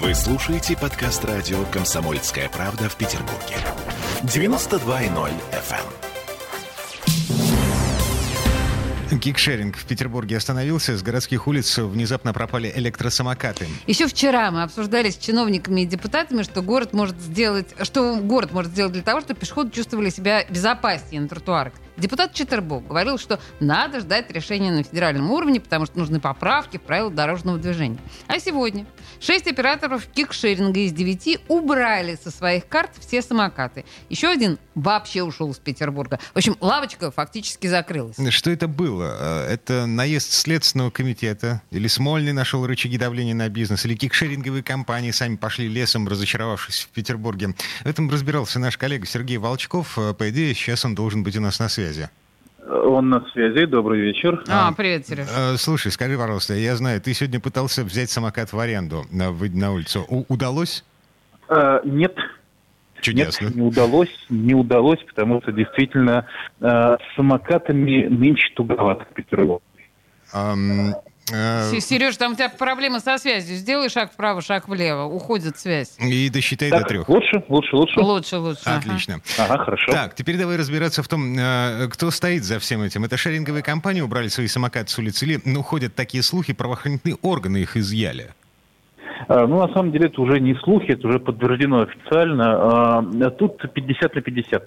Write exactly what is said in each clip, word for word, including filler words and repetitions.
Вы слушаете подкаст радио «Комсомольская правда» в Петербурге. девяносто два и ноль эф эм. Кикшеринг в Петербурге остановился. С городских улиц внезапно пропали электросамокаты. Еще вчера мы обсуждали с чиновниками и депутатами, что город может сделать, что город может сделать для того, чтобы пешеходы чувствовали себя безопаснее на тротуарах. Депутат Четербург говорил, что надо ждать решения на федеральном уровне, потому что нужны поправки в правила дорожного движения. А сегодня шесть операторов кикшеринга из девяти убрали со своих карт все самокаты. Еще один вообще ушел из Петербурга. В общем, лавочка фактически закрылась. Что это было? Это наезд Следственного комитета? Или Смольный нашел рычаги давления на бизнес? Или кикшеринговые компании сами пошли лесом, разочаровавшись в Петербурге? В этом разбирался наш коллега Сергей Волчков. По идее, сейчас он должен быть у нас на связи. Он на связи. Добрый вечер. А, а привет, Сереж. Э, слушай, скажи, пожалуйста, я знаю, ты сегодня пытался взять самокат в аренду, выйти на улицу. У- удалось? Э, нет. Чудесно. Нет, не удалось, не удалось, потому что действительно э, с самокатами меньше туговато в Петербурге. Эм... Сереж, там у тебя проблемы со связью. Сделай шаг вправо, шаг влево. Уходит связь. И досчитай так, до трех. Лучше, лучше, лучше. Лучше, лучше. Отлично. Ага. ага, хорошо. Так, теперь давай разбираться в том, кто стоит за всем этим. Это шеринговые компании убрали свои самокаты с улиц или, ну, ходят такие слухи, правоохранительные органы их изъяли? Ну, на самом деле, это уже не слухи, это уже подтверждено официально. Тут пятьдесят на пятьдесят.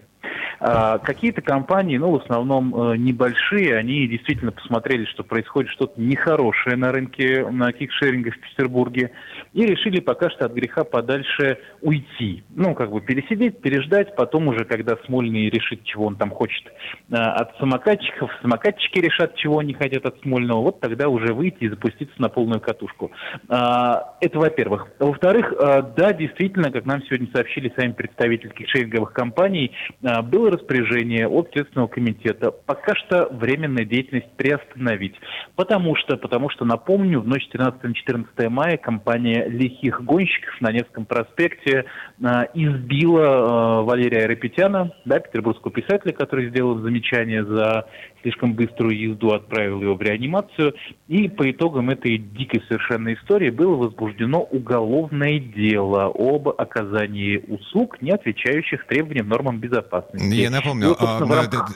Какие-то компании, ну, в основном небольшие, они действительно посмотрели, что происходит что-то нехорошее на рынке на кикшеринге в Петербурге, и решили пока что от греха подальше уйти. Ну, как бы пересидеть, переждать, потом уже, когда Смольный решит, чего он там хочет от самокатчиков, самокатчики решат, чего они хотят от Смольного, вот тогда уже выйти и запуститься на полную катушку. Это во-первых. Во-вторых, да, действительно, как нам сегодня сообщили сами представители кикшеринговых компаний, было распоряжение от Следственного комитета пока что временную деятельность приостановить. Потому что, потому что, напомню, в ночь тринадцатого на четырнадцатое мая компания «Лихих гонщиков» на Невском проспекте э, избила э, Валерия Айропетяна, да, петербургского писателя, который сделал замечание за слишком быструю езду, отправил его в реанимацию. И по итогам этой дикой совершенно истории было возбуждено уголовное дело об оказании услуг, не отвечающих требованиям нормам безопасности. Я напомню,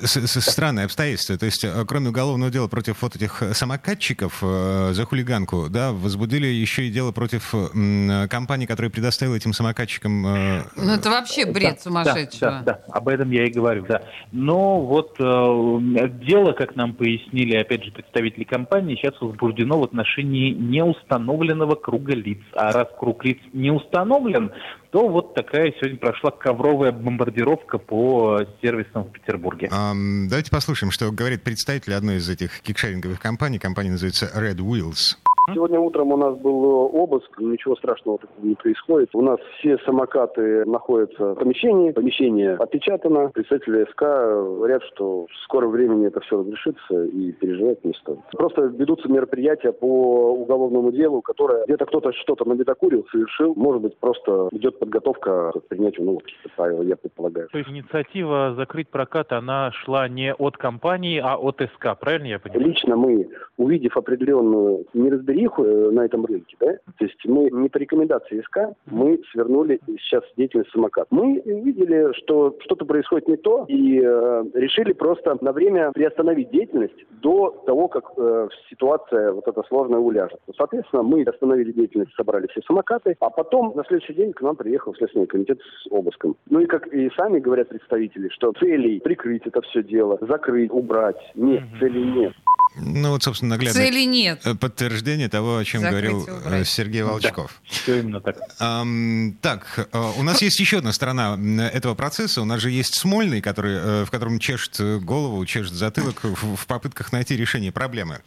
странное обстоятельство. То есть, кроме уголовного дела против вот этих самокатчиков за хулиганку, да, возбудили еще и дело против компании, которая предоставила этим самокатчикам... Ну, это вообще бред сумасшедшего. Да, да, об этом я и говорю, да. Но вот дело, как нам пояснили, опять же, представители компании, сейчас возбуждено в отношении неустановленного круга лиц. А раз круг лиц не установлен, то вот такая сегодня прошла ковровая бомбардировка по сервисам в Петербурге. Um, давайте послушаем, что говорит представитель одной из этих кикшеринговых компаний. Компания называется Red Wheels. Сегодня утром у нас был обыск, ничего страшного такого не происходит. У нас все самокаты находятся в помещении, помещение опечатано. Представители СК говорят, что в скором времени это все разрешится и переживать не стоит. Просто ведутся мероприятия по уголовному делу, которое где-то кто-то что-то набедокурил, совершил. Может быть, просто идет подготовка к принятию новых правил, я предполагаю. То есть инициатива закрыть прокат, она шла не от компании, а от СК, правильно я понимаю? Лично мы, увидев определенную неразбериху на этом рынке, да, то есть мы не по рекомендации СК, мы свернули сейчас деятельность самокат. Мы увидели, что что-то происходит не то, и э, решили просто на время приостановить деятельность до того, как э, ситуация вот эта сложная уляжет. Соответственно, мы остановили деятельность, собрали все самокаты, а потом на следующий день к нам приехал Следственный комитет с обыском. Ну и как и сами говорят представители, что целей прикрыть это все дело, закрыть, убрать, нет, mm-hmm. целей нет. Ну вот, собственно, наглядное цели нет. Подтверждение того, о чем закрытие говорил убрать. Сергей Волчков. Да, все именно так. Эм, так, э, у нас есть еще одна сторона этого процесса. У нас же есть Смольный, который, э, в котором чешет голову, чешет затылок в, в попытках найти решение проблемы.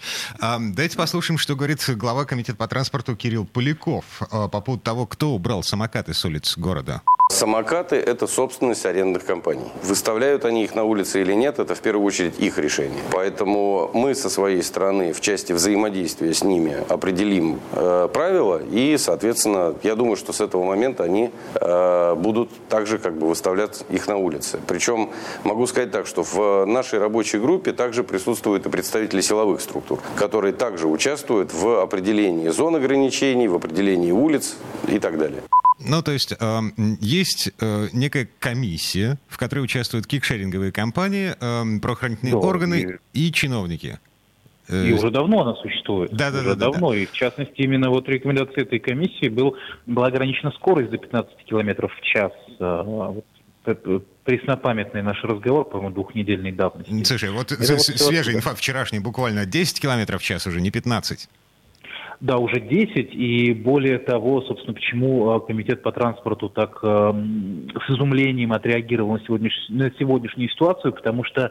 Эм, давайте послушаем, что говорит глава комитета по транспорту Кирилл Поляков э, по поводу того, кто убрал самокаты с улиц города. Самокаты – это собственность арендных компаний. Выставляют они их на улице или нет, это в первую очередь их решение. Поэтому мы со своей стороны в части взаимодействия с ними определим э, правила. И, соответственно, я думаю, что с этого момента они э, будут также как бы выставлять их на улице. Причем могу сказать так, что в нашей рабочей группе также присутствуют и представители силовых структур, которые также участвуют в определении зон ограничений, в определении улиц и так далее. Ну, то есть э, есть э, некая комиссия, в которой участвуют кикшеринговые компании, э, правоохранительные да, органы и, и чиновники. И уже давно она существует. Да, да, уже да, давно. Да. И в частности, именно вот рекомендацией этой комиссии был, была ограничена скорость до пятнадцать километров в час. Вот, преснопамятный наш разговор, по-моему, двухнедельной давности. Слушай, вот, вот свежая вот... инфа вчерашняя, буквально десять километров в час уже, не пятнадцать. Да, уже десять, и более того, собственно, почему комитет по транспорту так э, с изумлением отреагировал на, сегодняш... на сегодняшнюю ситуацию, потому что э,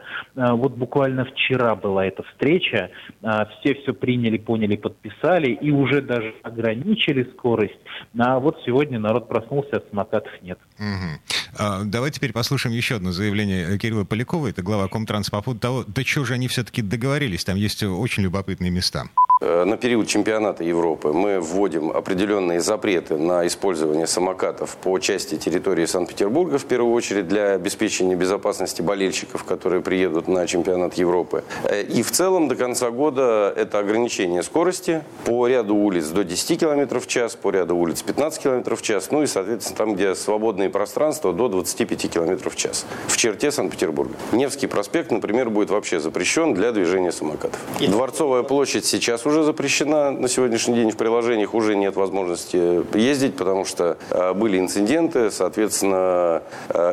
вот буквально вчера была эта встреча, э, все все приняли, поняли, подписали и уже даже ограничили скорость, а вот сегодня народ проснулся, а самокатов нет. Угу. А, давай теперь послушаем еще одно заявление Кирилла Полякова, это глава Комтранс, по поводу того, да чего же они все-таки договорились, там есть очень любопытные места. На период чемпионата Европы мы вводим определенные запреты на использование самокатов по части территории Санкт-Петербурга, в первую очередь для обеспечения безопасности болельщиков, которые приедут на чемпионат Европы. И в целом до конца года это ограничение скорости по ряду улиц до десять километров в час, по ряду улиц пятнадцать километров в час, ну и, соответственно, там, где свободные пространства, до двадцать пять километров в час в черте Санкт-Петербурга. Невский проспект, например, будет вообще запрещен для движения самокатов. Дворцовая площадь сейчас уже уже запрещена на сегодняшний день в приложениях, уже нет возможности ездить, потому что были инциденты, соответственно,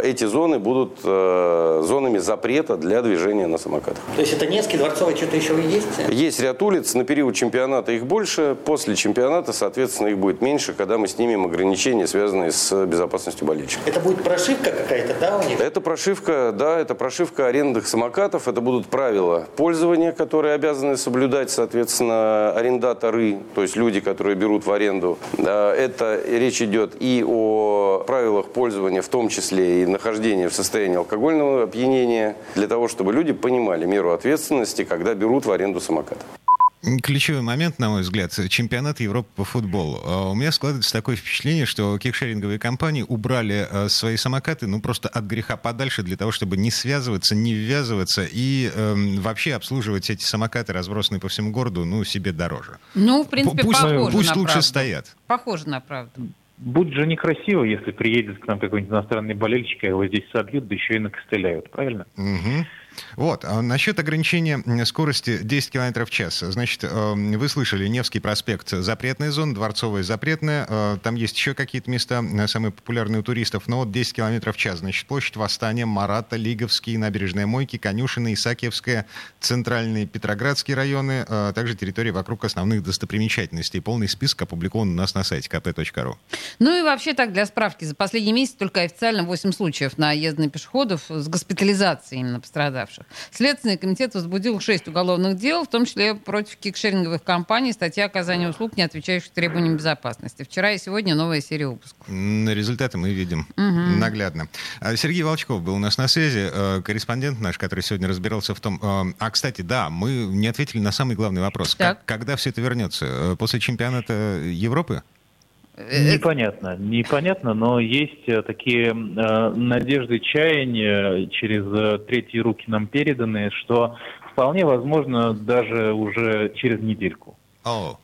эти зоны будут зонами запрета для движения на самокатах. То есть это Невский, Дворцовый, что-то еще есть? Есть ряд улиц, на период чемпионата их больше, после чемпионата, соответственно, их будет меньше, когда мы снимем ограничения, связанные с безопасностью болельщиков. Это будет прошивка какая-то, да, у них? Это прошивка, да, это прошивка арендных самокатов, это будут правила пользования, которые обязаны соблюдать, соответственно, арендаторы, то есть люди, которые берут в аренду. Это речь идет и о правилах пользования, в том числе и нахождения в состоянии алкогольного опьянения, для того, чтобы люди понимали меру ответственности, когда берут в аренду самокат. Ключевой момент, на мой взгляд, чемпионат Европы по футболу. У меня складывается такое впечатление, что кикшеринговые компании убрали свои самокаты, ну, просто от греха подальше, для того, чтобы не связываться, не ввязываться и э, вообще обслуживать эти самокаты, разбросанные по всему городу, ну, себе дороже. Ну, в принципе, пусть, похоже пусть на Пусть лучше правду. Стоят. Похоже на правду. Будет же некрасиво, если приедет к нам какой-нибудь иностранный болельщик, а его здесь собьют, да еще и накостыляют, правильно? Угу. Вот, а насчет ограничения скорости десять километров в час. Значит, вы слышали, Невский проспект — запретная зона, Дворцовая — запретная. Там есть еще какие-то места, самые популярные у туристов. Но вот десять километров в час. Значит, площадь Восстания, Марата, Лиговский, Набережная Мойки, Конюшина, Исаакиевская, центральные петроградские районы, а также территории вокруг основных достопримечательностей. Полный список опубликован у нас на сайте ка пэ точка ру. Ну и вообще так, для справки, за последний месяц только официально восемь случаев наезда на пешеходов с госпитализацией именно пострадавших. Следственный комитет возбудил шесть уголовных дел, в том числе против кикшеринговых компаний. Статья оказания услуг, не отвечающих требованиям безопасности. Вчера и сегодня новая серия выпусков. Результаты мы видим угу. наглядно. Сергей Волчков был у нас на связи, корреспондент наш, который сегодня разбирался в том... А, кстати, да, мы не ответили на самый главный вопрос. Как, когда все это вернется? После чемпионата Европы? Непонятно, непонятно, но есть такие э, надежды и чаяния, через э, третьи руки нам переданные, что вполне возможно даже уже через недельку. Oh.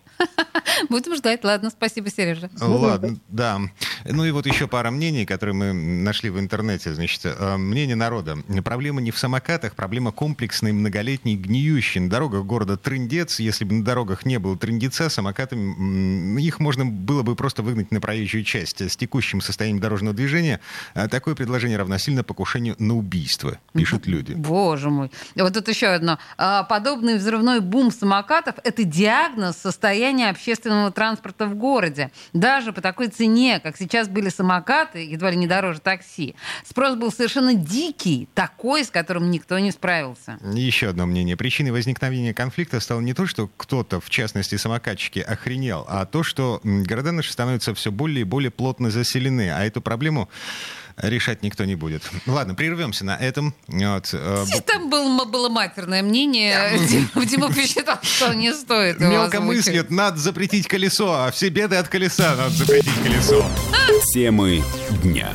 Будем ждать. Ладно, спасибо, Сережа. Ладно, да. Ну и вот еще пара мнений, которые мы нашли в интернете. Значит, мнение народа. Проблема не в самокатах, проблема комплексной, многолетней, гниющей. На дорогах города трындец. Если бы на дорогах не было трындеца, самокатами их можно было бы просто выгнать на проезжую часть. С текущим состоянием дорожного движения такое предложение равносильно покушению на убийство, пишут люди. Боже мой. Вот тут еще одно. Подобный взрывной бум самокатов — это диагноз состояния общественного транспорта в городе. Даже по такой цене, как сейчас Сейчас были самокаты, едва ли не дороже такси. Спрос был совершенно дикий, такой, с которым никто не справился. Еще одно мнение. Причиной возникновения конфликта стало не то, что кто-то, в частности самокатчики, охренел, а то, что города наши становятся все более и более плотно заселены. А эту проблему решать никто не будет. Ладно, прервемся на этом. Вот. Там было, было матерное мнение. Дима посчитал, что не стоит. Мелко мыслит, надо запретить колесо, а все беды от колеса надо запретить колесо. Темы дня.